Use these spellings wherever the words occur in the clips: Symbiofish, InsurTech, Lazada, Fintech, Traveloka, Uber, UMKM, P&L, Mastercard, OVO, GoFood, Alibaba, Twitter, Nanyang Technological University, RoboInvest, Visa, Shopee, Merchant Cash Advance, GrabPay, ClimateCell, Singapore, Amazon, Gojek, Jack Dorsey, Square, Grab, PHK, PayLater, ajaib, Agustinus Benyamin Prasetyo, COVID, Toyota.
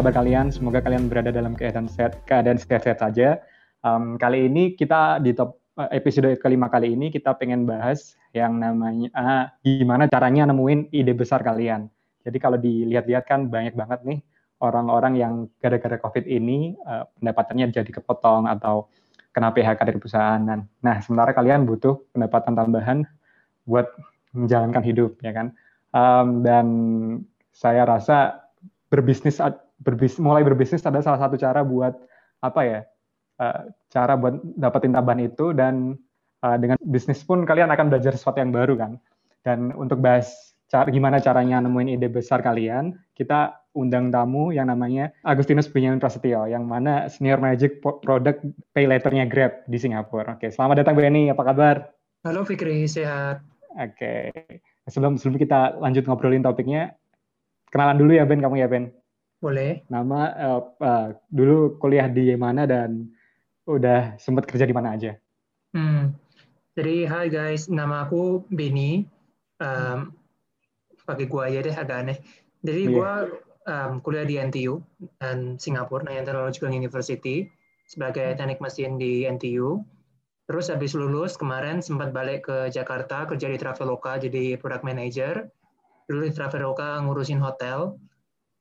kabar kalian? Semoga kalian berada dalam keadaan sehat-sehat saja. Kali ini kita di top episode kelima kali ini kita pengen bahas yang namanya gimana caranya nemuin ide besar kalian. Jadi kalau dilihat-lihat kan banyak banget nih orang-orang yang gara-gara COVID ini pendapatannya jadi kepotong atau kena PHK dari perusahaan. Nah, sementara kalian butuh pendapatan tambahan buat menjalankan hidup, ya kan? Dan saya rasa mulai berbisnis adalah salah satu cara buat cara buat dapetin tambahan itu, dan dengan bisnis pun kalian akan belajar sesuatu yang baru kan. Dan untuk bahas gimana caranya nemuin ide besar kalian, kita undang tamu yang namanya Agustinus Benyamin Prasetyo, yang mana senior manager product PayLater-nya Grab di Singapura. Oke, selamat datang Bu Eni, apa kabar? Halo Fikri, sehat. Oke, sebelum kita lanjut ngobrolin topiknya, kenalan dulu ya Ben, kamu ya Ben. Boleh. Nama, dulu kuliah di mana dan udah sempat kerja di mana aja? Jadi, hi guys, nama aku Beni. Pakai gua aja deh, agak aneh. Jadi gua kuliah di NTU dan Singapura, Nanyang Technological University, sebagai teknik mesin di NTU. Terus habis lulus kemarin sempat balik ke Jakarta, kerja di Traveloka jadi product manager. Dulu di Traveloka ngurusin hotel.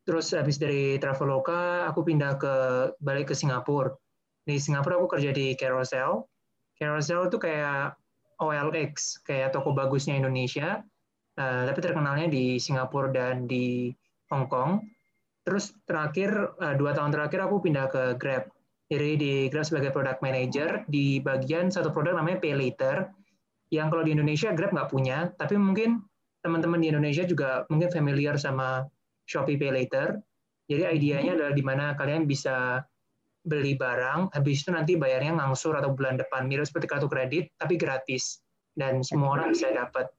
Terus habis dari Traveloka aku balik ke Singapura. Di Singapura aku kerja di Carousel. Carousel itu kayak OLX, kayak toko bagusnya Indonesia, tapi terkenalnya di Singapura dan di Hong Kong. Terus terakhir 2 tahun terakhir aku pindah ke Grab. Jadi di Grab sebagai product manager di bagian satu produk namanya PayLater, yang kalau di Indonesia Grab nggak punya, tapi mungkin teman-teman di Indonesia juga mungkin familiar sama Shopee PayLater. Jadi idenya adalah di mana kalian bisa beli barang, habis itu nanti bayarnya ngangsur atau bulan depan, mirip seperti kartu kredit tapi gratis dan semua orang bisa dapat.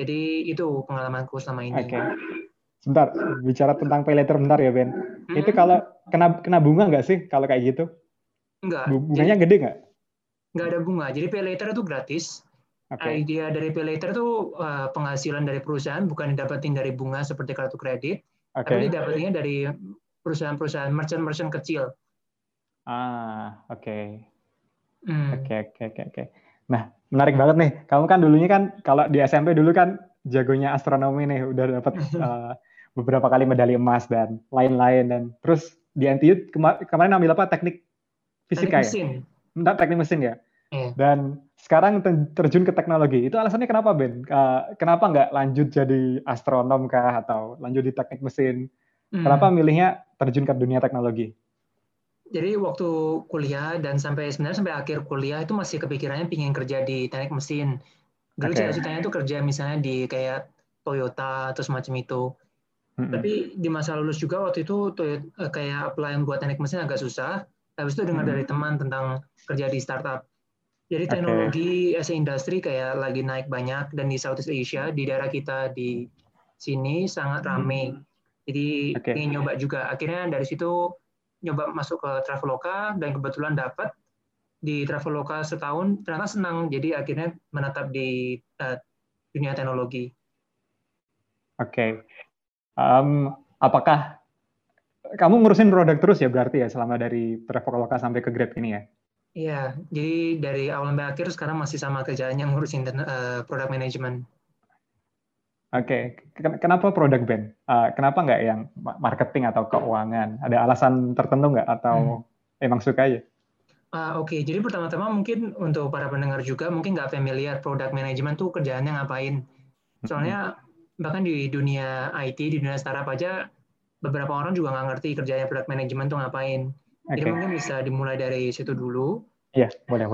Jadi itu pengalamanku selama ini. Oke. Sebentar, bicara tentang PayLater bentar ya Ben. Itu kalau kena bunga nggak sih kalau kayak gitu? Enggak. Bunganya jadi, gede nggak? Nggak ada bunga. Jadi PayLater itu gratis. Okay. Idea dari PayLater itu penghasilan dari perusahaan, bukan didapetin dari bunga seperti kartu kredit, tapi didapetinnya dari perusahaan-perusahaan, merchant kecil. Oke. Nah, menarik banget nih. Kamu kan dulunya kan, kalau di SMP dulu kan jagonya astronomi nih, udah dapat beberapa kali medali emas dan lain-lain. Dan terus di NTU kemarin ambil apa? Teknik fisika ya? Enggak, teknik mesin ya? Dan sekarang terjun ke teknologi. Itu alasannya kenapa Ben? Kenapa nggak lanjut jadi astronom kah atau lanjut di teknik mesin? Kenapa milihnya terjun ke dunia teknologi? Jadi waktu kuliah dan sebenarnya sampai akhir kuliah itu masih kepikirannya pingin kerja di teknik mesin. Dulu cita-citanya itu kerja misalnya di kayak Toyota atau semacam itu. Tapi di masa lulus juga waktu itu Toyota, kayak apply buat teknik mesin agak susah. Habis itu dengar dari teman tentang kerja di startup. Jadi teknologi as a industry kayak lagi naik banyak, dan di Southeast Asia, di daerah kita di sini sangat ramai. Jadi ingin nyoba juga. Akhirnya dari situ nyoba masuk ke Traveloka, dan kebetulan dapat di Traveloka setahun, ternyata senang. Jadi akhirnya menetap di dunia teknologi. Oke. Apakah kamu ngurusin produk terus ya berarti ya selama dari Traveloka sampai ke Grab ini ya? Iya, jadi dari awal sampai akhir sekarang masih sama kerjaan yang ngurusin product management. Oke, kenapa product Ben? Kenapa nggak yang marketing atau keuangan? Ada alasan tertentu nggak atau emang suka aja? Oke, jadi pertama-tama mungkin untuk para pendengar juga mungkin nggak familiar product management tuh kerjaannya ngapain. Soalnya bahkan di dunia IT, di dunia startup aja beberapa orang juga nggak ngerti kerjanya product management tuh ngapain. Jadi mungkin bisa dimulai dari situ dulu. Iya, boleh.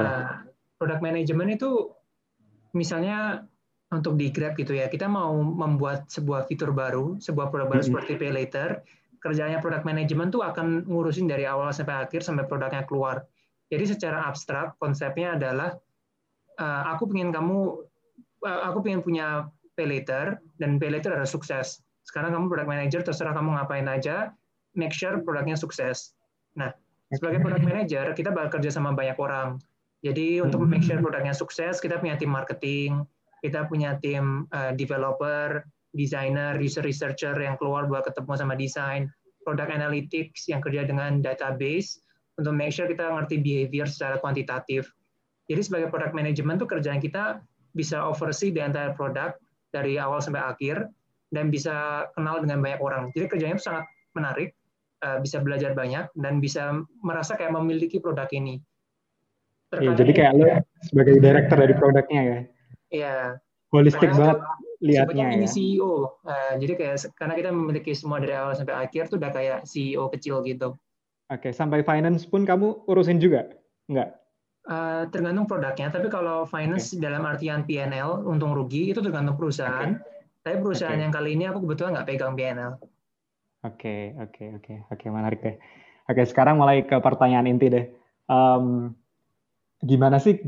Product management itu misalnya untuk di Grab gitu ya, kita mau membuat sebuah fitur baru, sebuah produk baru seperti PayLater, kerjanya product management tuh akan ngurusin dari awal sampai akhir sampai produknya keluar. Jadi secara abstrak konsepnya adalah aku pengen punya PayLater dan PayLater harus sukses. Sekarang kamu product manager, terserah kamu ngapain aja, make sure produknya sukses. Nah, sebagai product manager, kita bakal kerja sama banyak orang. Jadi untuk make sure produknya sukses, kita punya tim marketing, kita punya tim developer, designer, user researcher yang keluar buat ketemu sama desain. product analytics yang kerja dengan database untuk make sure kita ngerti behavior secara kuantitatif. Jadi sebagai product management tuh kerjaan kita bisa oversee the entire product dari awal sampai akhir dan bisa kenal dengan banyak orang. Jadi kerjanya sangat menarik, bisa belajar banyak dan bisa merasa kayak memiliki produk ini. Ya, jadi kayak lo sebagai director dari produknya ya. Iya. Holistik banget lihatnya ya. Ini CEO. Jadi kayak karena kita memiliki semua dari awal sampai akhir tuh udah kayak CEO kecil gitu. Oke, sampai finance pun kamu urusin juga? Enggak? Tergantung produknya, tapi kalau finance dalam artian P&L, untung rugi, itu tergantung perusahaan. Tapi perusahaan yang kali ini aku kebetulan nggak pegang P&L. Oke, menarik deh. Oke, sekarang mulai ke pertanyaan inti deh. Gimana sih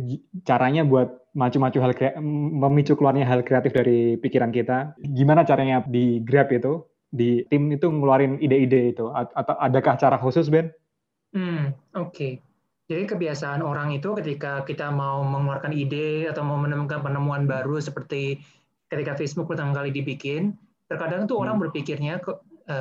caranya buat memicu keluarnya hal kreatif dari pikiran kita? Gimana caranya di Grab itu, di tim itu ngeluarin ide-ide itu? Atau adakah cara khusus, Ben? Oke. Jadi kebiasaan orang itu ketika kita mau mengeluarkan ide atau mau menemukan penemuan baru seperti ketika Facebook pertama kali dibikin, terkadang tuh orang berpikirnya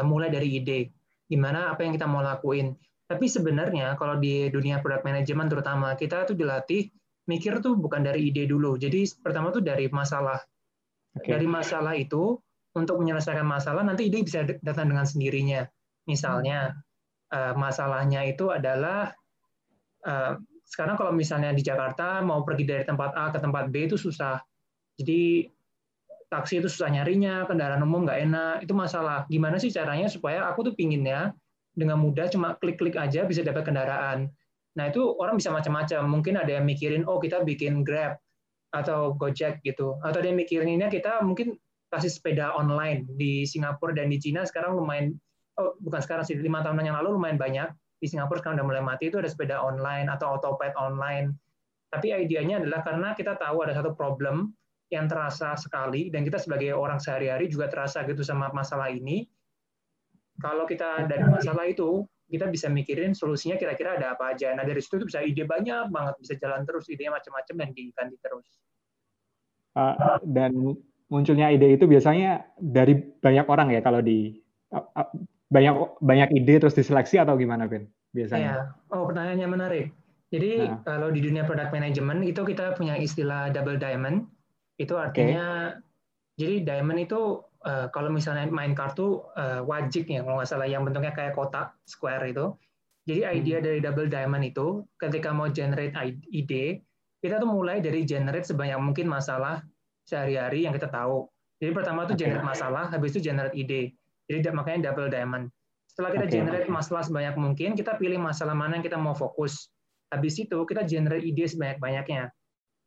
mulai dari ide, gimana apa yang kita mau lakuin. Tapi sebenarnya kalau di dunia product management terutama, kita tuh dilatih mikir tuh bukan dari ide dulu. Jadi pertama tuh dari masalah. Dari masalah itu, untuk menyelesaikan masalah nanti ide bisa datang dengan sendirinya. Misalnya, masalahnya itu adalah sekarang kalau misalnya di Jakarta mau pergi dari tempat A ke tempat B itu susah. Jadi taksi itu susah nyarinya, kendaraan umum nggak enak, itu masalah. Gimana sih caranya supaya aku tuh pinginnya dengan mudah cuma klik-klik aja bisa dapat kendaraan. Nah itu orang bisa macam-macam. Mungkin ada yang mikirin, oh kita bikin Grab atau Gojek gitu. Atau ada yang mikirinnya kita mungkin kasih sepeda online di Singapura dan di Cina sekarang lumayan, oh bukan sekarang sih, 5 tahun yang lalu lumayan banyak. Di Singapura sekarang udah mulai mati, itu ada sepeda online atau autopad online. Tapi idenya adalah karena kita tahu ada satu problem yang terasa sekali, dan kita sebagai orang sehari-hari juga terasa gitu sama masalah ini. Kalau kita dari masalah itu, kita bisa mikirin solusinya kira-kira ada apa aja. Nah dari situ bisa ide banyak banget, bisa jalan terus, idenya macam-macam dan diganti terus. Dan munculnya ide itu biasanya dari banyak orang ya kalau di... Banyak ide terus diseleksi atau gimana, Ben? Biasanya. Ya. Oh, pertanyaannya menarik. Jadi kalau di dunia product management itu kita punya istilah double diamond. Itu artinya jadi diamond itu kalau misalnya main kartu wajik ya kalau nggak salah yang bentuknya kayak kotak square itu. Jadi idea dari double diamond itu ketika mau generate ide, kita tuh mulai dari generate sebanyak mungkin masalah sehari-hari yang kita tahu. Jadi pertama tuh generate masalah, habis itu generate ide. Jadi makanya double diamond. Setelah kita generate masalah sebanyak mungkin, kita pilih masalah mana yang kita mau fokus. Habis itu kita generate ide sebanyak-banyaknya.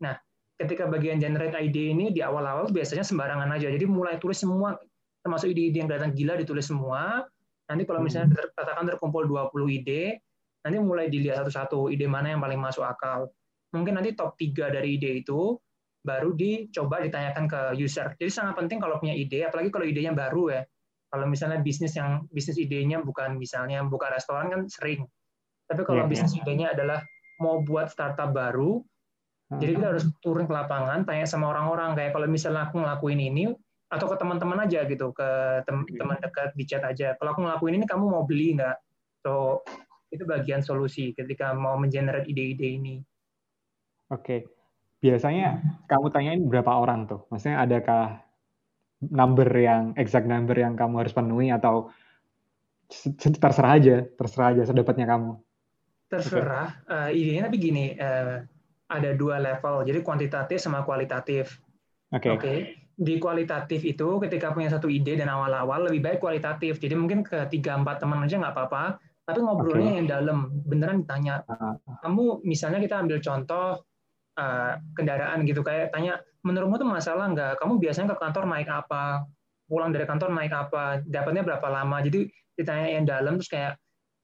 Nah, ketika bagian generate ide ini di awal-awal biasanya sembarangan aja. Jadi mulai tulis semua, termasuk ide-ide yang datang gila ditulis semua. Nanti kalau misalnya katakan terkumpul 20 ide, nanti mulai dilihat satu-satu ide mana yang paling masuk akal. Mungkin nanti top 3 dari ide itu baru dicoba ditanyakan ke user. Jadi sangat penting kalau punya ide, apalagi kalau idenya baru ya. Kalau misalnya bisnis idenya bukan misalnya buka restoran kan sering. Tapi kalau bisnis idenya adalah mau buat startup baru, jadi kita harus turun ke lapangan, tanya sama orang-orang kayak kalau misalnya aku ngelakuin ini atau ke teman-teman aja gitu, ke teman dekat di chat aja. Kalau aku ngelakuin ini kamu mau beli nggak? So itu bagian solusi ketika mau mengenerate ide-ide ini. Oke. Biasanya kamu tanyain berapa orang tuh? Maksudnya adakah exact number yang kamu harus penuhi atau terserah aja sedapatnya kamu. Terserah. Idenya tapi gini, ada 2 level. Jadi kuantitatif sama kualitatif. Oke. Di kualitatif itu ketika punya satu ide dan awal-awal lebih baik kualitatif. Jadi mungkin ke 3-4 teman aja nggak apa-apa. Tapi ngobrolnya yang dalam, beneran ditanya. Kamu misalnya kita ambil contoh kendaraan gitu kayak tanya menurutmu tuh masalah nggak? Kamu biasanya ke kantor naik apa? Pulang dari kantor naik apa? Dapatnya berapa lama? Jadi ditanya yang dalam terus kayak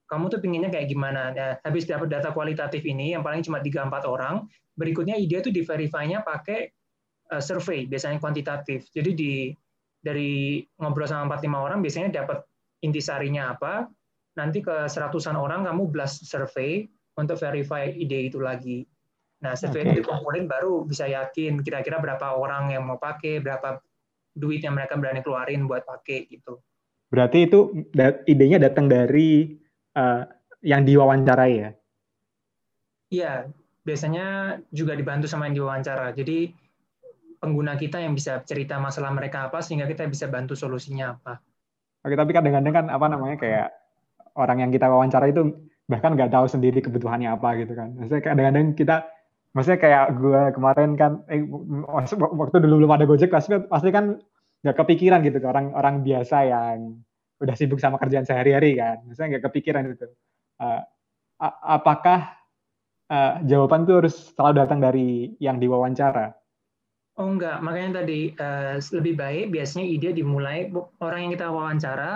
kamu tuh pinginnya kayak gimana? Nah, habis dapat data kualitatif ini yang paling cuma 3-4 orang, berikutnya ide tuh di-verify-nya pakai survei biasanya kuantitatif. Jadi dari ngobrol sama 4-5 orang biasanya dapat intisarinya apa? Nanti ke 100-an orang kamu blast survei untuk verify ide itu lagi. Nah, setelah itu dikumpulin baru bisa yakin kira-kira berapa orang yang mau pakai, berapa duit yang mereka berani keluarin buat pakai gitu. Berarti itu idenya datang dari yang diwawancarai ya? Iya, biasanya juga dibantu sama yang diwawancara. Jadi pengguna kita yang bisa cerita masalah mereka apa, sehingga kita bisa bantu solusinya apa. Oke, tapi kadang-kadang kan apa namanya kayak orang yang kita wawancara itu bahkan nggak tahu sendiri kebutuhannya apa gitu kan. Maksudnya kadang-kadang kita, maksudnya kayak gue kemarin kan, waktu dulu belum ada Gojek, pasti kan nggak kepikiran gitu ke orang-orang biasa yang udah sibuk sama kerjaan sehari-hari kan. Maksudnya nggak kepikiran gitu. Apakah jawaban itu harus selalu datang dari yang diwawancara? Oh enggak, makanya tadi lebih baik biasanya ide dimulai, orang yang kita wawancara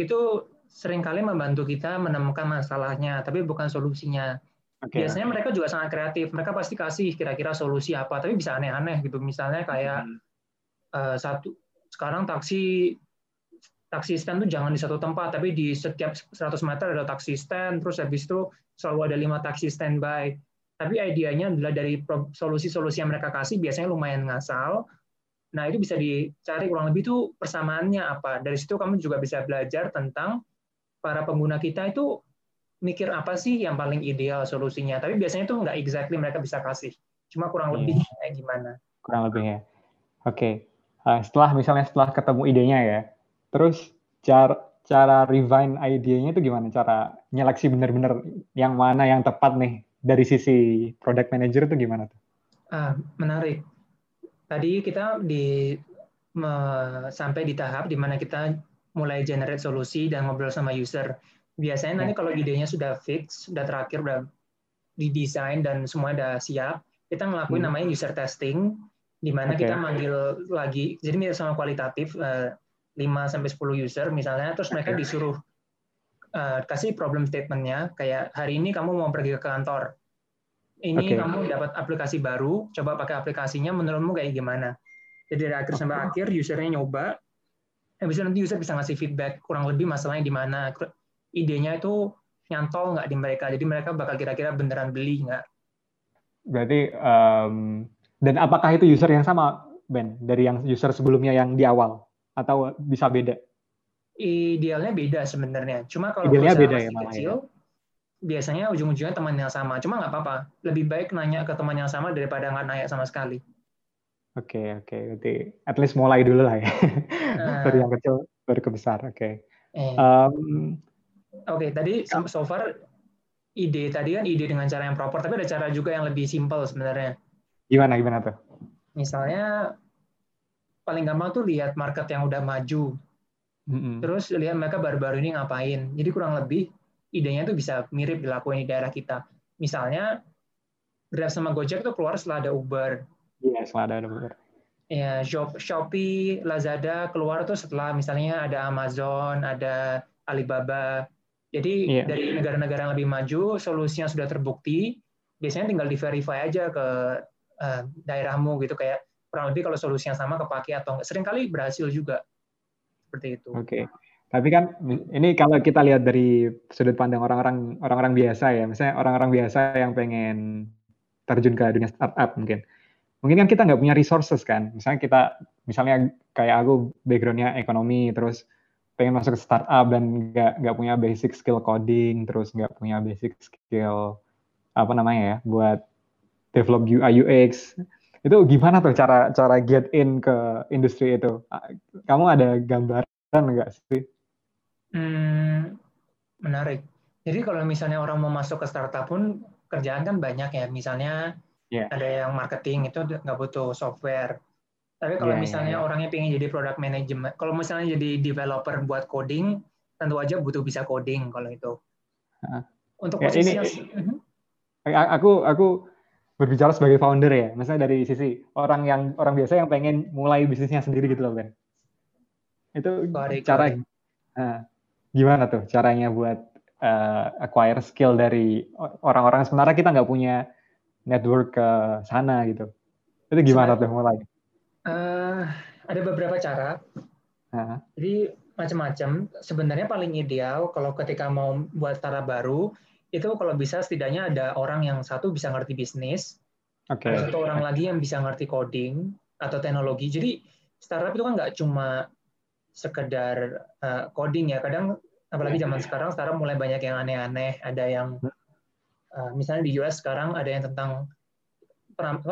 itu seringkali membantu kita menemukan masalahnya, tapi bukan solusinya. Okay. Biasanya mereka juga sangat kreatif, mereka pasti kasih kira-kira solusi apa, tapi bisa aneh-aneh gitu. Misalnya kayak sekarang taksi stand tuh jangan di satu tempat, tapi di setiap 100 meter ada taksi stand, terus habis itu selalu ada 5 taksi standby. Tapi idenya adalah dari solusi-solusi yang mereka kasih, biasanya lumayan ngasal. Nah, itu bisa dicari kurang lebih itu persamaannya apa. Dari situ kamu juga bisa belajar tentang para pengguna kita itu mikir apa sih yang paling ideal solusinya. Tapi biasanya itu nggak exactly mereka bisa kasih. Cuma kurang lebih kayak gimana. Kurang lebihnya. Oke. Setelah ketemu idenya ya, terus cara refine idenya itu gimana? Cara nyeleksi benar-benar yang mana yang tepat nih dari sisi product manager itu gimana tuh? Menarik. Tadi kita sampai di tahap di mana kita mulai generate solusi dan ngobrol sama user. Biasanya nanti kalau idenya sudah fix, sudah terakhir, sudah didesain dan semua sudah siap, kita ngelakuin namanya user testing, di mana kita manggil lagi. Jadi mirip sama kualitatif. 5-10 user misalnya, terus mereka disuruh kasih problem statement-nya, kayak hari ini kamu mau pergi ke kantor, ini kamu dapat aplikasi baru, coba pakai aplikasinya, menurutmu kayak gimana? Jadi dari akhir sampai akhir, usernya nyoba, habis itu nanti user bisa ngasih feedback, kurang lebih masalahnya di mana, idenya itu nyantol nggak di mereka, jadi mereka bakal kira-kira beneran beli nggak? Berarti, dan apakah itu user yang sama, Ben, dari yang user sebelumnya yang di awal? Atau bisa beda? Idealnya beda sebenarnya. Cuma kalau perusahaan masih kecil, biasanya ujung-ujungnya teman yang sama. Cuma nggak apa-apa. Lebih baik nanya ke teman yang sama daripada nggak nanya sama sekali. Oke. Berarti at least mulai dulu lah ya. Dari yang kecil baru ke besar. Oke. Oke, tadi so far ide tadi kan ide dengan cara yang proper. Tapi ada cara juga yang lebih simple sebenarnya. Gimana tuh? Misalnya paling gampang tuh lihat market yang udah maju, terus lihat mereka baru-baru ini ngapain. Jadi kurang lebih idenya tuh bisa mirip dilakuin di daerah kita. Misalnya Grab sama Gojek tuh keluar setelah ada Uber. Iya, setelah ada Uber. Ya, Shopee, Lazada keluar tuh setelah misalnya ada Amazon, ada Alibaba. Jadi dari negara-negara yang lebih maju, solusinya sudah terbukti, biasanya tinggal di-verify aja ke daerahmu gitu, kayak kurang lebih kalau solusinya sama kepake atau enggak. Seringkali berhasil juga. Seperti itu. Oke. Tapi kan ini kalau kita lihat dari sudut pandang orang-orang biasa ya, misalnya orang-orang biasa yang pengen terjun ke dunia startup mungkin. Mungkin kan kita nggak punya resources kan. Misalnya kayak aku background-nya ekonomi, terus pengen masuk ke startup dan nggak punya basic skill coding, terus nggak punya basic skill buat develop UI UX. Itu gimana tuh cara get in ke industri itu? Kamu ada gambaran nggak sih? Menarik. Jadi kalau misalnya orang mau masuk ke startup pun kerjaan kan banyak ya. Misalnya ada yang marketing itu nggak butuh software. Tapi kalau misalnya orangnya pengen jadi product management, kalau misalnya jadi developer buat coding, tentu aja butuh bisa coding kalau itu. Untuk posisi aku berbicara sebagai founder ya, misalnya dari sisi orang biasa yang pengen mulai bisnisnya sendiri gitu loh Ben. Itu cara gimana tuh caranya buat acquire skill dari orang-orang sementara kita nggak punya network ke sana gitu. Itu gimana tuh mulai? Ada beberapa cara. Jadi macam-macam. Sebenarnya paling ideal kalau ketika mau buat startup baru, itu kalau bisa setidaknya ada orang yang satu bisa ngerti bisnis, satu orang lagi yang bisa ngerti coding atau teknologi. Jadi startup itu kan nggak cuma sekedar coding ya. Kadang apalagi zaman sekarang mulai banyak yang aneh-aneh. Ada yang misalnya di US sekarang ada yang tentang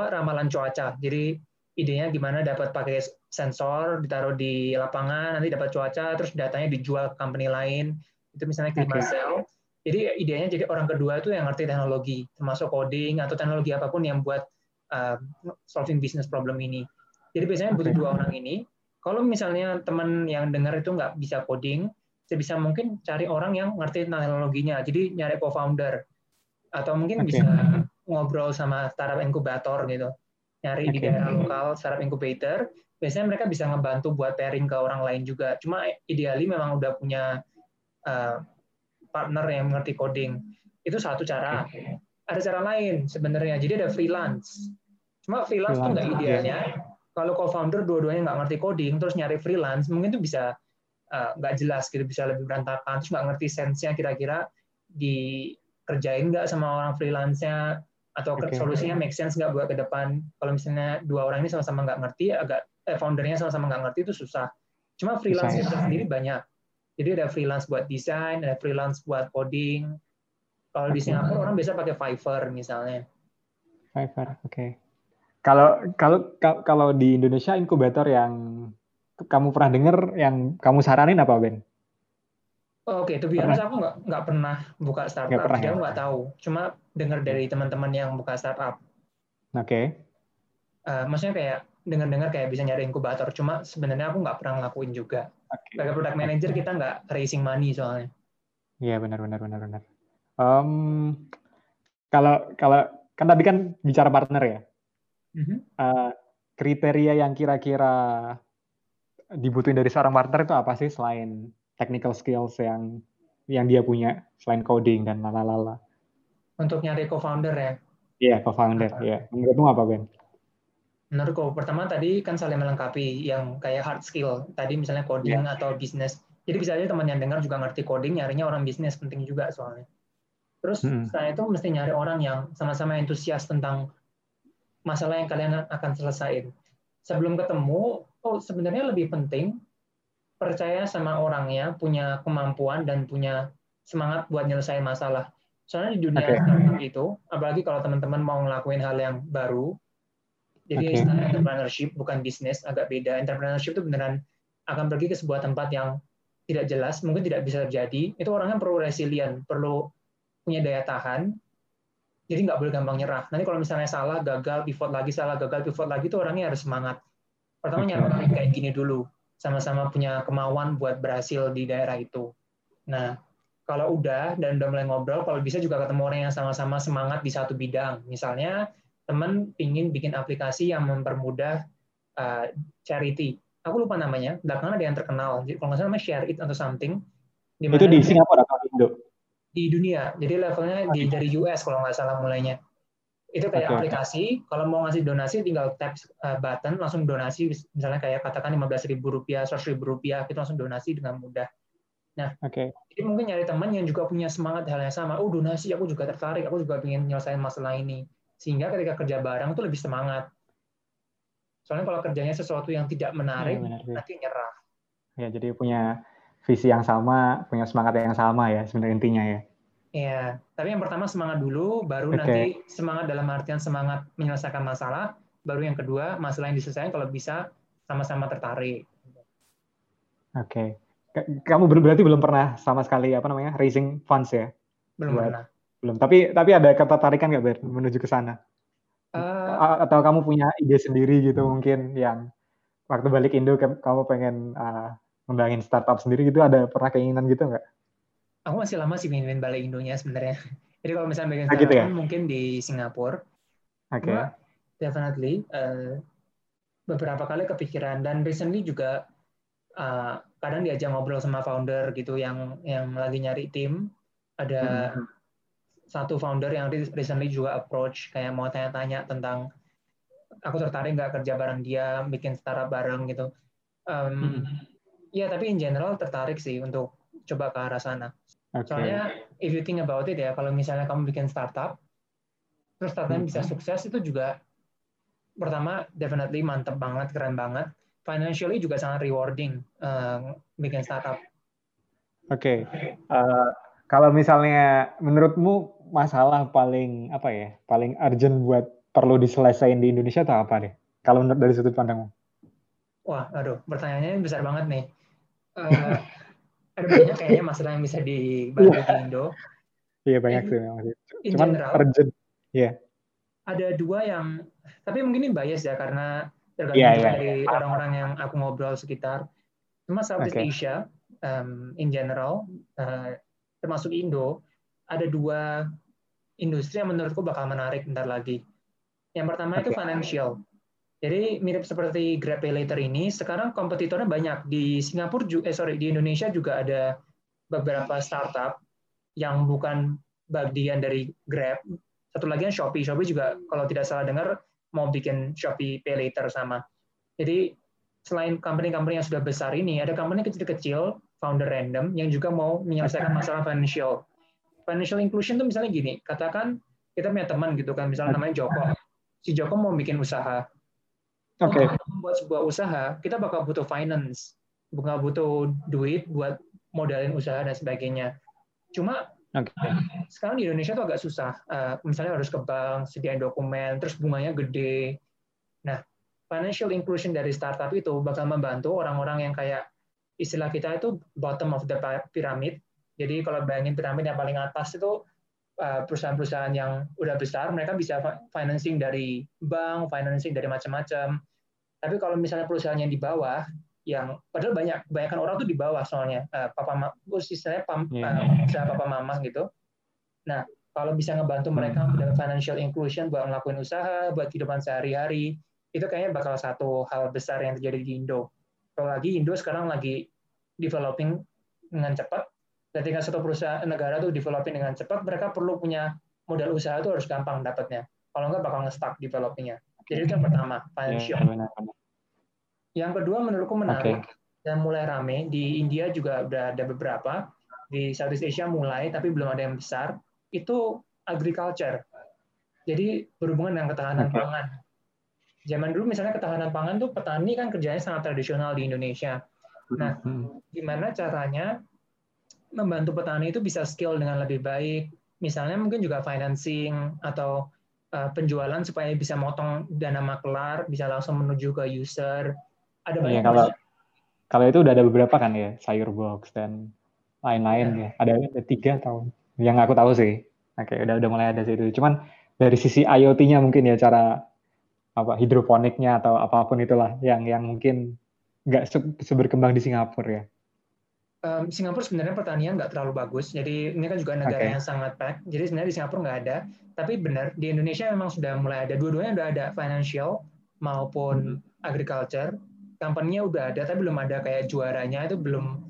ramalan cuaca. Jadi idenya gimana dapat pakai sensor ditaruh di lapangan, nanti dapat cuaca, terus datanya dijual ke company lain. Itu misalnya ClimateCell. Jadi idenya jadi orang kedua itu yang ngerti teknologi, termasuk coding atau teknologi apapun yang buat solving business problem ini. Jadi biasanya butuh dua orang ini. Kalau misalnya teman yang dengar itu nggak bisa coding, sebisa mungkin cari orang yang ngerti tentang teknologinya. Jadi nyari co-founder atau mungkin bisa ngobrol sama startup incubator gitu. Nyari di daerah lokal startup incubator. Biasanya mereka bisa ngebantu buat pairing ke orang lain juga. Cuma ideally memang udah punya partner yang mengerti coding. Itu satu cara. Ada cara lain sebenarnya. Jadi ada freelance. Cuma freelance tuh nggak idealnya. Kalau co-founder dua-duanya nggak ngerti coding, terus nyari freelance, mungkin tuh bisa nggak jelas gitu, bisa lebih berantakan. Terus nggak ngerti sense-nya kira-kira dikerjain nggak sama orang freelance-nya, atau solusinya make sense nggak buat ke depan. Kalau misalnya dua orang ini sama-sama nggak ngerti, foundernya sama-sama nggak ngerti, itu susah. Cuma freelance itu sendiri banyak. Jadi ada freelance buat desain, ada freelance buat coding. Kalau di Singapura orang biasa pakai Fiverr misalnya. Fiverr, Kalau di Indonesia inkubator yang kamu pernah dengar, yang kamu saranin apa, Ben? Itu biasanya aku nggak pernah buka startup, jadi aku nggak tahu. Cuma dengar dari teman-teman yang buka startup. Maksudnya kayak dengar-dengar kayak bisa nyari inkubator, cuma sebenarnya aku nggak pernah ngelakuin juga. Sebagai product manager kita nggak raising money soalnya. Iya, benar. Kalau kan tadi kan bicara partner ya. Kriteria yang kira-kira dibutuhin dari seorang partner itu apa sih selain technical skills yang dia punya, selain coding dan lalala? Untuk nyari co-founder ya? Iya, co-founder. Menurutmu apa, Ben? Menurutku pertama tadi kan saling melengkapi, yang kayak hard skill tadi misalnya coding atau bisnis. Jadi bisa aja teman yang dengar juga ngerti coding, nyarinya orang bisnis, penting juga soalnya. Terus setelah itu mesti nyari orang yang sama-sama antusias tentang masalah yang kalian akan selesain. Sebelum ketemu, sebenarnya lebih penting percaya sama orangnya, punya kemampuan dan punya semangat buat nyelesain masalah. Soalnya di dunia startup itu, apalagi kalau teman-teman mau ngelakuin hal yang baru. Jadi entrepreneurship bukan bisnis, agak beda. Entrepreneurship itu beneran akan pergi ke sebuah tempat yang tidak jelas, mungkin tidak bisa terjadi. Itu orangnya perlu resilient, perlu punya daya tahan. Jadi nggak boleh gampang nyerah. Nanti kalau misalnya salah, gagal, pivot lagi, salah, gagal, pivot lagi, itu orangnya harus semangat. Pertama nyari orang kayak gini dulu, sama-sama punya kemauan buat berhasil di daerah itu. Nah, kalau udah dan udah mulai ngobrol, kalau bisa juga ketemu orang yang sama-sama semangat di satu bidang. Misalnya teman ingin bikin aplikasi yang mempermudah charity. Aku lupa namanya, belakangan ada yang terkenal. Jadi, kalau nggak salah namanya Share It atau something. Itu di Singapura atau Indo? Di dunia. Jadi levelnya dari US kalau nggak salah mulainya. Itu kayak aplikasi, kalau mau ngasih donasi tinggal tap button, langsung donasi. Misalnya kayak katakan Rp15.000, Rp100.000, itu langsung donasi dengan mudah. Nah, jadi mungkin nyari teman yang juga punya semangat hal yang sama. Donasi, aku juga tertarik, aku juga ingin nyelesain masalah ini. Sehingga ketika kerja bareng itu lebih semangat. Soalnya kalau kerjanya sesuatu yang tidak menarik, nanti nyerah. Ya, jadi punya visi yang sama, punya semangat yang sama ya, sebenarnya intinya ya. Iya, tapi yang pertama semangat dulu, baru nanti semangat dalam artian semangat menyelesaikan masalah, baru yang kedua, masalah yang diselesaikan kalau bisa sama-sama tertarik. Kamu berarti belum pernah sama sekali raising funds ya? Belum pernah. Belum, tapi ada ketertarikan nggak Ber menuju ke sana? Atau kamu punya ide sendiri gitu mungkin yang waktu balik Indo kamu pengen ngembangin startup sendiri gitu, ada pernah keinginan gitu nggak? Aku masih lama sih pengen balik Indonya sebenarnya. Jadi kalau misalnya bikin startup mungkin di Singapura. Definitely beberapa kali kepikiran, dan recently juga kadang diajak ngobrol sama founder gitu yang lagi nyari tim. Ada satu founder yang recently juga approach, kayak mau tanya-tanya tentang aku tertarik nggak kerja bareng dia, bikin startup bareng gitu. Ya, tapi in general tertarik sih untuk coba ke arah sana. Soalnya if you think about it ya, kalau misalnya kamu bikin startup, terus startup bisa sukses, itu juga pertama definitely mantep banget, keren banget. financially juga sangat rewarding bikin startup. Oke, kalau misalnya menurutmu masalah paling apa ya, paling urgent buat perlu diselesaikan di Indonesia atau apa deh? Kalau menurut dari sudut pandangmu? Wah, aduh, pertanyaannya besar banget nih. Ada banyak kayaknya masalah yang bisa dibahas di Indo. Iya, banyak sih memang. Cuman urgent, ya. Yeah. Ada dua yang, tapi mungkin ini bias ya karena tergantung dari orang-orang yang aku ngobrol sekitar. Cuma Southeast Asia in general, termasuk Indo, ada dua industri yang menurutku bakal menarik ntar lagi. Yang pertama itu financial. Jadi mirip seperti Grab PayLater ini, sekarang kompetitornya banyak. Di Singapura, di Indonesia juga ada beberapa startup yang bukan bagian dari Grab. Satu lagi yang Shopee. Shopee juga kalau tidak salah dengar mau bikin Shopee PayLater sama. Jadi selain company-company yang sudah besar ini, ada company kecil-kecil, founder random, yang juga mau menyelesaikan masalah financial. Financial inclusion itu misalnya gini, katakan kita punya teman gitu kan, misalnya namanya Joko. Si Joko mau bikin usaha. Oke. Untuk membuat sebuah usaha, kita bakal butuh finance. Bakal butuh duit buat modalin usaha dan sebagainya. Cuma sekarang di Indonesia tuh agak susah. Misalnya harus ke bank, sediain dokumen, terus bunganya gede. Nah, financial inclusion dari startup itu bakal membantu orang-orang yang kayak istilah kita itu bottom of the pyramid. Jadi kalau bayangin piramid yang paling atas itu perusahaan-perusahaan yang udah besar, mereka bisa financing dari bank, financing dari macam-macam. Tapi kalau misalnya perusahaan yang di bawah, yang padahal banyakkan orang tuh di bawah soalnya papa mama gitu. Nah, kalau bisa ngebantu mereka dengan financial inclusion buat ngelakuin usaha, buat kehidupan sehari-hari, itu kayaknya bakal satu hal besar yang terjadi di Indo. Apalagi Indo sekarang lagi developing dengan cepat. Ketika suatu perusahaan negara tuh developing dengan cepat, mereka perlu punya modal usaha tuh harus gampang dapatnya. Kalau nggak bakal nge-stuck developingnya. Jadi itu yang pertama, financial. Yang kedua menurutku menarik dan mulai rame di India juga udah ada beberapa, di Southeast Asia mulai tapi belum ada yang besar, itu agriculture. Jadi berhubungan dengan ketahanan pangan. Zaman dulu misalnya ketahanan pangan tuh petani kan kerjanya sangat tradisional di Indonesia. Nah, gimana caranya membantu petani itu bisa skill dengan lebih baik, misalnya mungkin juga financing atau penjualan supaya bisa motong dana makelar, bisa langsung menuju ke user. Ada banyak kalau itu udah ada beberapa kan ya, sayur box dan lain-lain ya. Ada 3 tahun yang aku tahu sih. Oke, udah mulai ada sih itu. Cuman dari sisi IoT-nya mungkin ya, cara apa hidroponiknya atau apapun itulah yang mungkin nggak berkembang di Singapura ya. Singapura sebenarnya pertanian nggak terlalu bagus, jadi ini kan juga negara yang sangat pack. Jadi sebenarnya di Singapura nggak ada, tapi benar di Indonesia memang sudah mulai ada. Dua-duanya udah ada, financial maupun agriculture. Company-nya udah ada, tapi belum ada kayak juaranya, itu belum,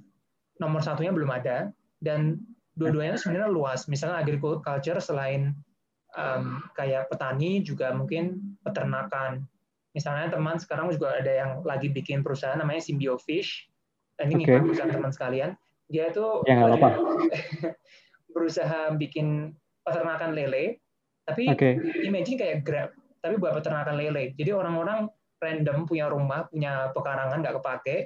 nomor satunya belum ada, dan dua-duanya sebenarnya luas. Misalnya agriculture selain kayak petani, juga mungkin peternakan. Misalnya teman sekarang juga ada yang lagi bikin perusahaan namanya Symbiofish, ini ngikut perusahaan teman sekalian, dia tuh berusaha bikin peternakan lele, tapi imagine kayak Grab, tapi buat peternakan lele. Jadi orang-orang random punya rumah, punya pekarangan nggak kepake,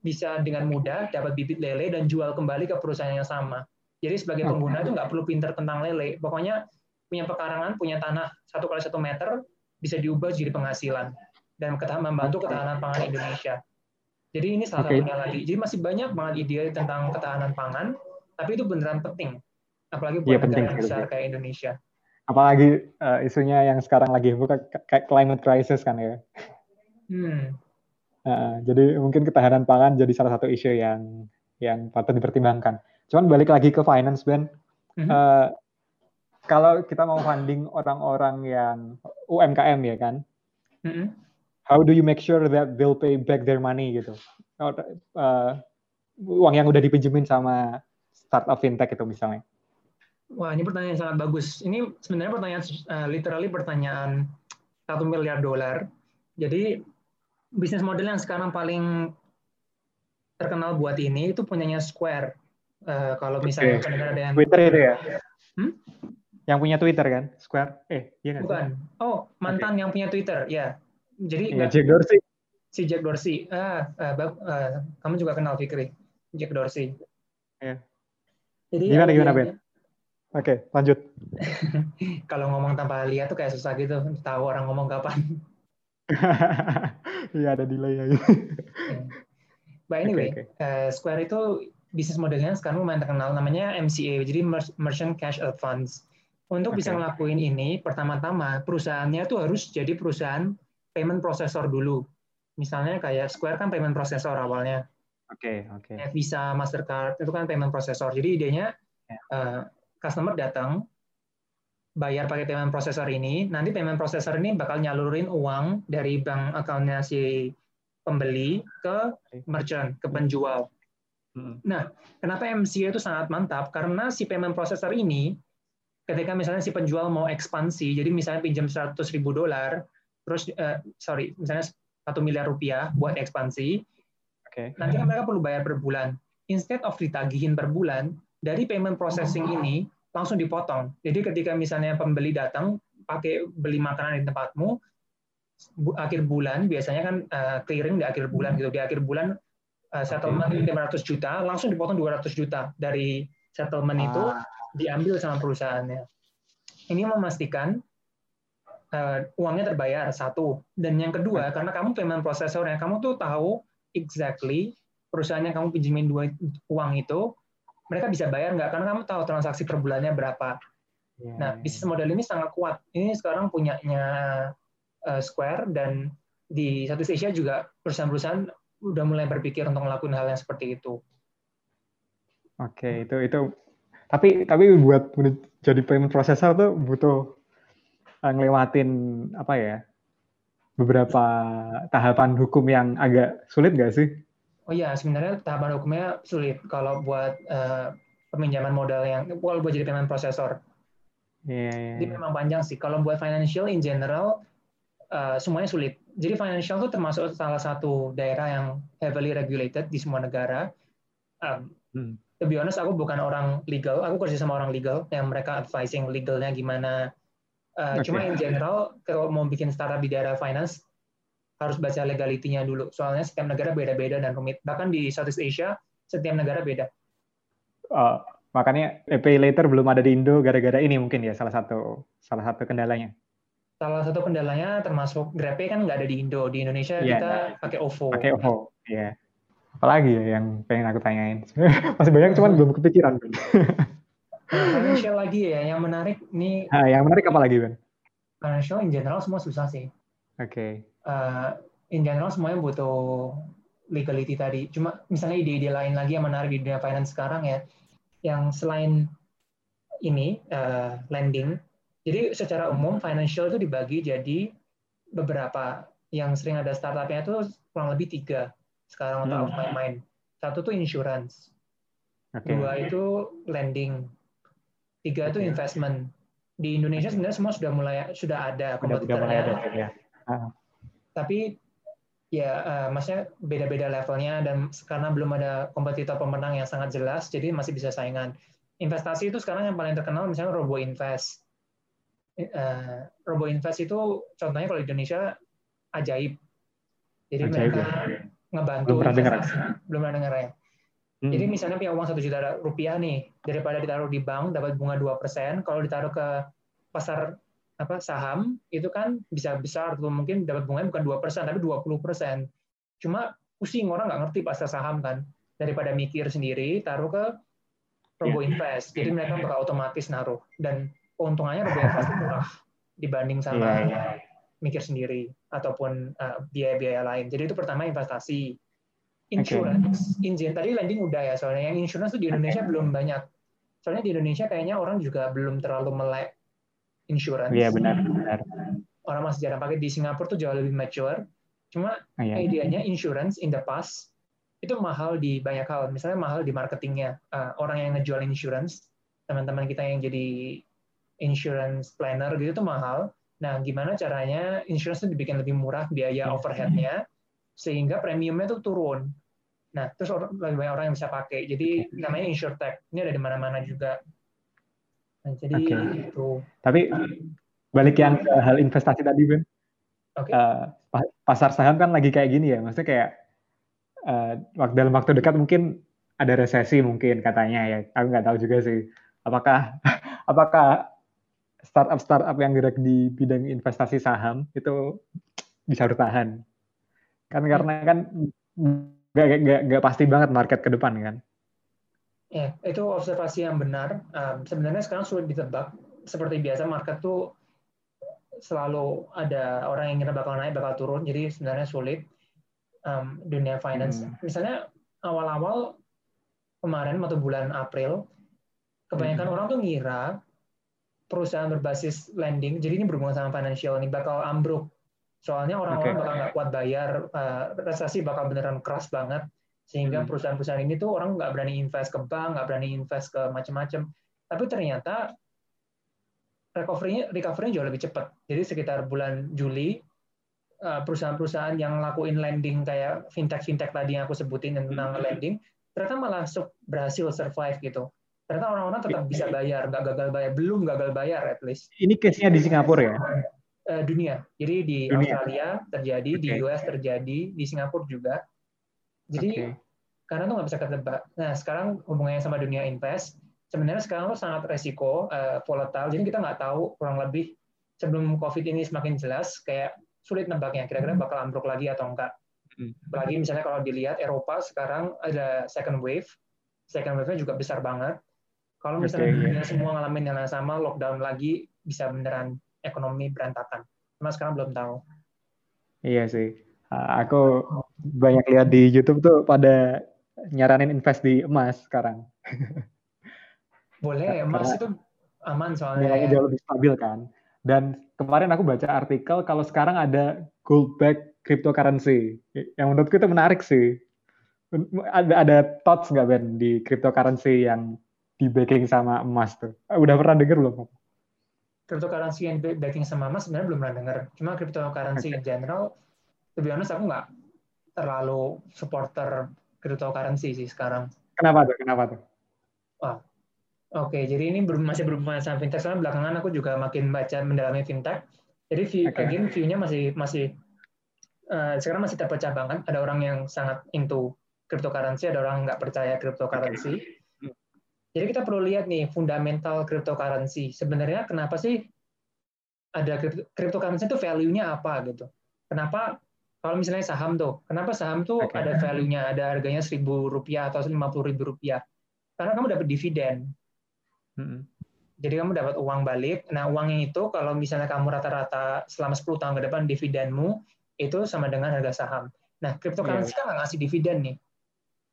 bisa dengan mudah dapat bibit lele dan jual kembali ke perusahaan yang sama. Jadi sebagai pengguna itu nggak perlu pinter tentang lele, pokoknya punya pekarangan, punya tanah 1x1 meter, bisa diubah jadi penghasilan dan membantu ketahanan pangan Indonesia. Jadi ini salah satunya lagi. Jadi masih banyak banget ide tentang ketahanan pangan, tapi itu beneran penting, apalagi buat negara besar kayak Indonesia. Apalagi isunya yang sekarang lagi kayak climate crisis kan ya. Jadi mungkin ketahanan pangan jadi salah satu isu yang patut dipertimbangkan. Cuman balik lagi ke finance, Ben. Kalau kita mau funding orang-orang yang UMKM ya kan, how do you make sure that they'll pay back their money gitu? Uang yang udah dipinjemin sama startup fintech itu misalnya. Wah, ini pertanyaan sangat bagus. Ini sebenarnya pertanyaan literally pertanyaan $1 miliar. Jadi bisnis model yang sekarang paling terkenal buat ini itu punyanya Square. Kalau misalnya pendengar ada yang Twitter itu ya. Yang punya Twitter kan? Square. Bukan. Oh, mantan yang punya Twitter, ya. Jadi Jack Dorsey. si Jack Dorsey. Kamu juga kenal, Fikri, Jack Dorsey. Yeah. Jadi gimana Ben? Oke, lanjut. Kalau ngomong tanpa lihat tuh kayak susah gitu, tahu orang ngomong kapan. Iya, ada delay-nya. But anyway, Square itu bisnis modelnya sekarang lumayan terkenal, namanya MCA, jadi Merchant Cash Advance. Untuk bisa ngelakuin ini, pertama-tama perusahaannya tuh harus jadi perusahaan payment processor dulu. Misalnya kayak Square kan payment processor awalnya. Oke. Visa, Mastercard itu kan payment processor. Jadi idenya customer datang, bayar pakai payment processor ini, nanti payment processor ini bakal nyalurin uang dari bank account-nya si pembeli ke merchant, ke penjual. Nah, kenapa MCA itu sangat mantap? Karena si payment processor ini, ketika misalnya si penjual mau ekspansi, jadi misalnya pinjam $100.000, terus, misalnya 1 miliar rupiah buat ekspansi, nanti kan mereka perlu bayar per bulan. Instead of ditagihin per bulan, dari payment processing ini, langsung dipotong. Jadi ketika misalnya pembeli datang pakai beli makanan di tempatmu, akhir bulan biasanya kan clearing di akhir bulan gitu. Di akhir bulan settlement 500 juta, langsung dipotong 200 juta dari settlement itu diambil sama perusahaannya. Ini memastikan uangnya terbayar, satu. Dan yang kedua, karena kamu payment processornya, kamu tuh tahu exactly perusahaan yang kamu pinjemin uang itu mereka bisa bayar nggak? Karena kamu tahu transaksi per bulannya berapa. Nah, bisnis model ini sangat kuat. Ini sekarang punyanya Square, dan di Southeast Asia juga perusahaan-perusahaan udah mulai berpikir untuk ngelakuin hal yang seperti itu. Oke, itu. Tapi buat jadi payment processor tuh butuh ngelewatin beberapa tahapan hukum yang agak sulit nggak sih? Oh iya, sebenarnya tahapan hukumnya sulit kalau buat peminjaman modal yang kalau buat jadi payment processor. Jadi memang panjang sih. Kalau buat financial in general semuanya sulit. Jadi financial itu termasuk salah satu daerah yang heavily regulated di semua negara. To be honest, aku bukan orang legal. Aku kerja sama orang legal yang mereka advising legalnya gimana. Cuma in general kalau mau bikin startup di daerah finance harus baca legalitinya dulu. Soalnya setiap negara beda-beda dan rumit. Bahkan di Southeast Asia, setiap negara beda. Makanya PayLater belum ada di Indo gara-gara ini mungkin ya salah satu kendalanya. Salah satu kendalanya termasuk GrabPay kan nggak ada di Indo. Di Indonesia kita pakai OVO. Pakai OVO, iya. Apalagi ya yang pengen aku tanyain. Masih banyak, cuman belum kepikiran. Financial lagi ya, yang menarik nih. Yang menarik apa lagi, Ben? Financial in general semua susah sih. Oke. In general semuanya butuh legality tadi. Cuma misalnya ide-ide lain lagi yang menarik di dunia finance sekarang ya, yang selain ini lending. Jadi secara umum financial itu dibagi jadi beberapa. Yang sering ada startupnya itu kurang lebih 3 sekarang untuk main-main. 1 tuh insurance, 2 itu lending, 3 itu investment. Di Indonesia sebenarnya semua sudah ada kompetitornya. Tapi ya maksudnya beda-beda levelnya, dan karena belum ada kompetitor pemenang yang sangat jelas, jadi masih bisa saingan. Investasi itu sekarang yang paling terkenal misalnya RoboInvest. RoboInvest itu contohnya kalau di Indonesia ajaib. Jadi mereka ngebantu investasi. Belum pernah dengar ya. Jadi misalnya punya uang 1 juta rupiah nih, daripada ditaruh di bank dapat bunga 2%, kalau ditaruh ke pasar saham itu kan bisa besar tuh, mungkin dapat bunganya bukan 2% tapi 20%. Cuma pusing, orang nggak ngerti pasar saham kan, daripada mikir sendiri taruh ke RoboInvest. Jadi mereka bakal otomatis naruh, dan keuntungannya RoboInvest murah dibanding sama mikir sendiri ataupun biaya-biaya lain. Jadi itu pertama investasi, insurance, tadi lending udah ya, soalnya yang insurance tuh di Indonesia belum banyak. Soalnya di Indonesia kayaknya orang juga belum terlalu melek insurance. Iya, benar. Orang masih jarang pakai. Di Singapura tuh jauh lebih mature. Cuma idenya insurance in the past itu mahal di banyak hal. Misalnya mahal di marketingnya. Orang yang ngejual insurance, teman-teman kita yang jadi insurance planner gitu tuh mahal. Nah, gimana caranya insurance itu dibikin lebih murah biaya overheadnya sehingga premiumnya tuh turun. Nah, terus lebih banyak orang yang bisa pakai. Jadi namanya InsurTech. Ini ada di mana-mana juga. Jadi itu. Tapi balik yang ke hal investasi tadi, Ben. Okay. Pasar saham kan lagi kayak gini ya, maksudnya kayak dalam waktu dekat mungkin ada resesi mungkin katanya ya, aku nggak tahu juga sih apakah startup yang gerak di bidang investasi saham itu bisa bertahan kan, karena kan nggak pasti banget market ke depan kan. Ya, itu observasi yang benar. Sebenarnya sekarang sulit ditebak. Seperti biasa market tuh selalu ada orang yang ngira bakal naik, bakal turun, jadi sebenarnya sulit. Dunia finance, misalnya awal-awal kemarin atau bulan April, kebanyakan orang tuh ngira perusahaan berbasis lending, jadi ini berhubungan sama financial, ini bakal ambruk. Soalnya orang-orang bakal nggak kuat bayar, resesi bakal beneran keras banget, sehingga perusahaan-perusahaan ini tuh orang nggak berani invest ke bank, nggak berani invest ke macam-macam. Tapi ternyata recovery-nya jauh lebih cepat. Jadi sekitar bulan Juli, perusahaan-perusahaan yang lakuin lending kayak fintech tadi yang aku sebutin tentang lending, ternyata malah berhasil survive gitu. Ternyata orang-orang tetap bisa bayar, nggak gagal bayar, belum gagal bayar at least. Ini case-nya di Singapura ya? Dunia. Jadi di Australia terjadi, di US terjadi, di Singapura juga. Jadi karena tuh nggak bisa ketebak. Nah sekarang hubungannya sama dunia invest, sebenarnya sekarang tuh sangat resiko, volatile. Jadi kita nggak tahu, kurang lebih sebelum COVID ini semakin jelas, kayak sulit nebaknya. Kira-kira bakal ambruk lagi atau enggak. Apalagi misalnya kalau dilihat Eropa sekarang ada second wave. Second wave-nya juga besar banget. Kalau misalnya dunia semua ngalamin yang sama, lockdown lagi, bisa beneran ekonomi berantakan. Cuma sekarang belum tahu. Iya sih. Aku banyak lihat di YouTube tuh pada nyaranin invest di emas sekarang. Boleh, emas itu aman soalnya. Nilainya jauh lebih stabil kan. Dan kemarin aku baca artikel kalau sekarang ada gold-backed cryptocurrency. Yang menurutku itu menarik sih. Ada thoughts nggak Ben di cryptocurrency yang di-backing sama emas tuh? Udah pernah denger belum? Cryptocurrency yang backing sama emas sebenarnya belum pernah denger. Cuma cryptocurrency in general, to be honest, aku nggak terlalu supporter cryptocurrency sih sekarang. Kenapa tuh? Wah. Oke, jadi ini masih berhubungan sama fintech. Soalnya belakangan aku juga makin baca mendalami fintech. Jadi view-nya masih sekarang masih terpecah banget. Ada orang yang sangat into cryptocurrency, ada orang nggak percaya cryptocurrency. Jadi kita perlu lihat nih fundamental cryptocurrency. Sebenarnya kenapa sih ada cryptocurrency itu value-nya apa gitu? Kenapa kalau misalnya saham tuh? Kenapa saham tuh ada value-nya? Ada harganya Rp1.000 atau Rp50.000? Karena kamu dapat dividen. Jadi kamu dapat uang balik. Nah, uangnya itu kalau misalnya kamu rata-rata selama 10 tahun ke depan dividenmu itu sama dengan harga saham. Nah, cryptocurrency kan nggak ngasih dividen nih.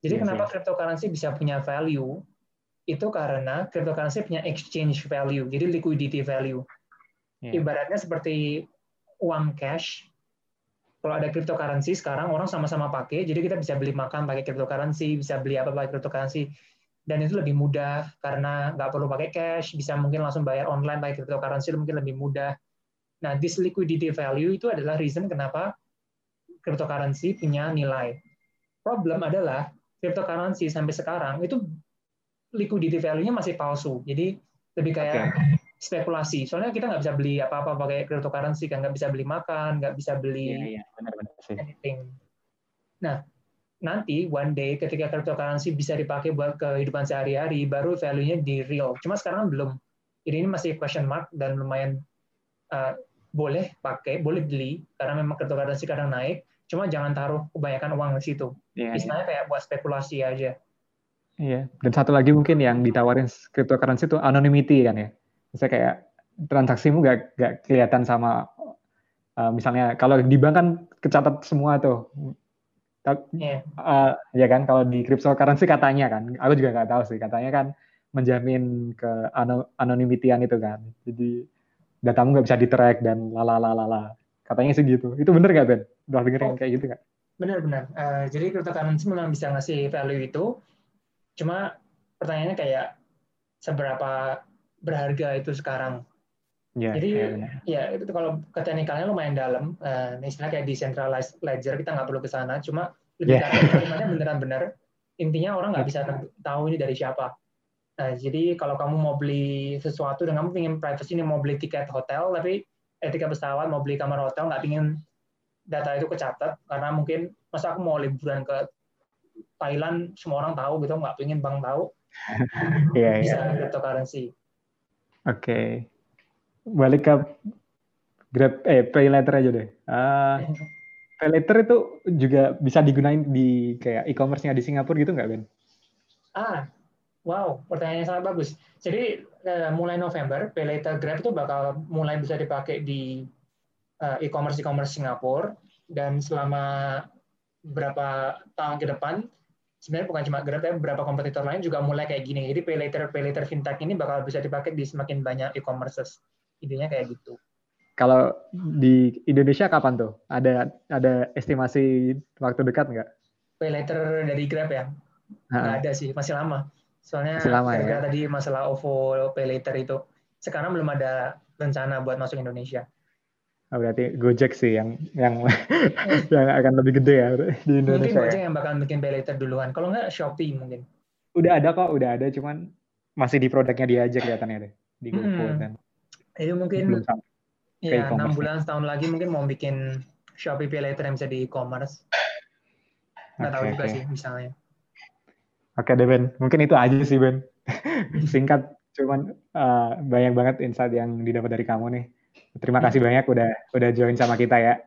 Jadi kenapa cryptocurrency bisa punya value? Itu karena cryptocurrency punya exchange value, jadi liquidity value. Ibaratnya seperti uang cash. Kalau ada cryptocurrency sekarang orang sama-sama pakai, jadi kita bisa beli makan pakai cryptocurrency, bisa beli apa pakai cryptocurrency. Dan itu lebih mudah karena nggak perlu pakai cash, bisa mungkin langsung bayar online pakai cryptocurrency, mungkin lebih mudah. Nah, this liquidity value itu adalah reason kenapa cryptocurrency punya nilai. Problem adalah cryptocurrency sampai sekarang itu liquidity value-nya masih palsu. Jadi lebih kayak spekulasi. Soalnya kita nggak bisa beli apa-apa pakai cryptocurrency, kan nggak bisa beli makan, nggak bisa beli anything. Nah, nanti one day ketika cryptocurrency bisa dipakai buat kehidupan sehari-hari baru value-nya di real. Cuma sekarang belum. Jadi ini masih question mark dan lumayan boleh pakai, boleh beli karena memang cryptocurrency kadang naik. Cuma jangan taruh kebanyakan uang di situ. Istilahnya kayak buat spekulasi aja. Iya. Dan satu lagi mungkin yang ditawarin cryptocurrency itu anonymity kan ya. Misalnya kayak transaksimu nggak kelihatan sama misalnya kalau di bank kan kecatat semua tuh. Ya kan kalau di cryptocurrency katanya kan, aku juga nggak tahu sih, katanya kan menjamin ke anonimitian itu kan, jadi datamu nggak bisa di-track dan lalalalala, katanya sih gitu. Itu bener nggak Ben? Udah dengerin kayak gitu nggak? Bener. Jadi cryptocurrency memang bisa ngasih value itu, cuma pertanyaannya kayak seberapa berharga itu sekarang. Jadi itu kalau teknikalnya lumayan dalam, misalnya kayak decentralized ledger kita nggak perlu ke sana, cuma lebih karena beneran benar intinya orang nggak bisa tahu ini dari siapa. Nah, jadi kalau kamu mau beli sesuatu dan kamu ingin privacy, ini mau beli tiket hotel tapi tiket pesawat, mau beli kamar hotel nggak ingin data itu kecatat, karena mungkin masa aku mau liburan ke Thailand semua orang tahu gitu, nggak pengen bank tahu. Bisa cryptocurrency. Oke. Balik ke Grab, PayLater aja deh. PayLater itu juga bisa digunain di kayak e-commerce-nya di Singapura gitu nggak, Ben? Wow, pertanyaannya sangat bagus. Jadi mulai November, PayLater Grab itu bakal mulai bisa dipakai di e-commerce Singapura, dan selama berapa tahun ke depan, sebenarnya bukan cuma Grab, tapi beberapa kompetitor lain juga mulai kayak gini. Jadi PayLater Fintech ini bakal bisa dipakai di semakin banyak e-commerces. Idenya kayak gitu. Kalau di Indonesia kapan tuh? Ada estimasi waktu dekat nggak? PayLater dari Grab ya? Nggak ada sih, masih lama. Soalnya karena tadi masalah OVO, PayLater itu sekarang belum ada rencana buat masuk Indonesia. Berarti Gojek sih yang yang akan lebih gede ya di Indonesia. Mungkin Gojek yang bakal bikin PayLater duluan. Kalau nggak Shopee mungkin. Udah ada cuman masih di produknya dia aja kelihatannya deh di GoFood kan. Jadi mungkin ya 6 bulan setahun lagi mungkin mau bikin Shopee PayLater yang bisa di e-commerce. Nggak tahu juga sih misalnya. Oke deh Ben, mungkin itu aja sih Ben. Singkat, cuman banyak banget insight yang didapat dari kamu nih. Terima kasih banyak udah join sama kita ya.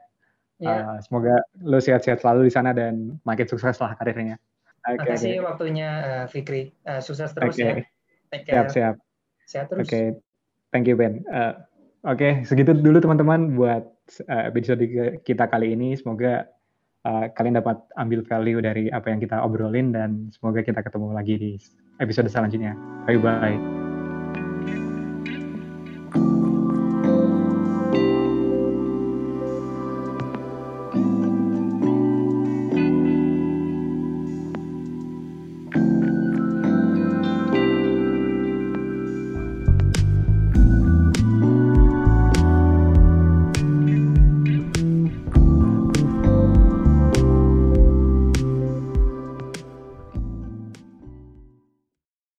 Semoga lo sehat-sehat selalu di sana dan makin sukses lah karirnya. Terima kasih waktunya Fikri. Sukses terus ya. Take care. Siap. Sehat terus. Oke, thank you Ben. Oke, segitu dulu teman-teman buat episode kita kali ini. Semoga kalian dapat ambil value dari apa yang kita obrolin dan semoga kita ketemu lagi di episode selanjutnya. Bye-bye.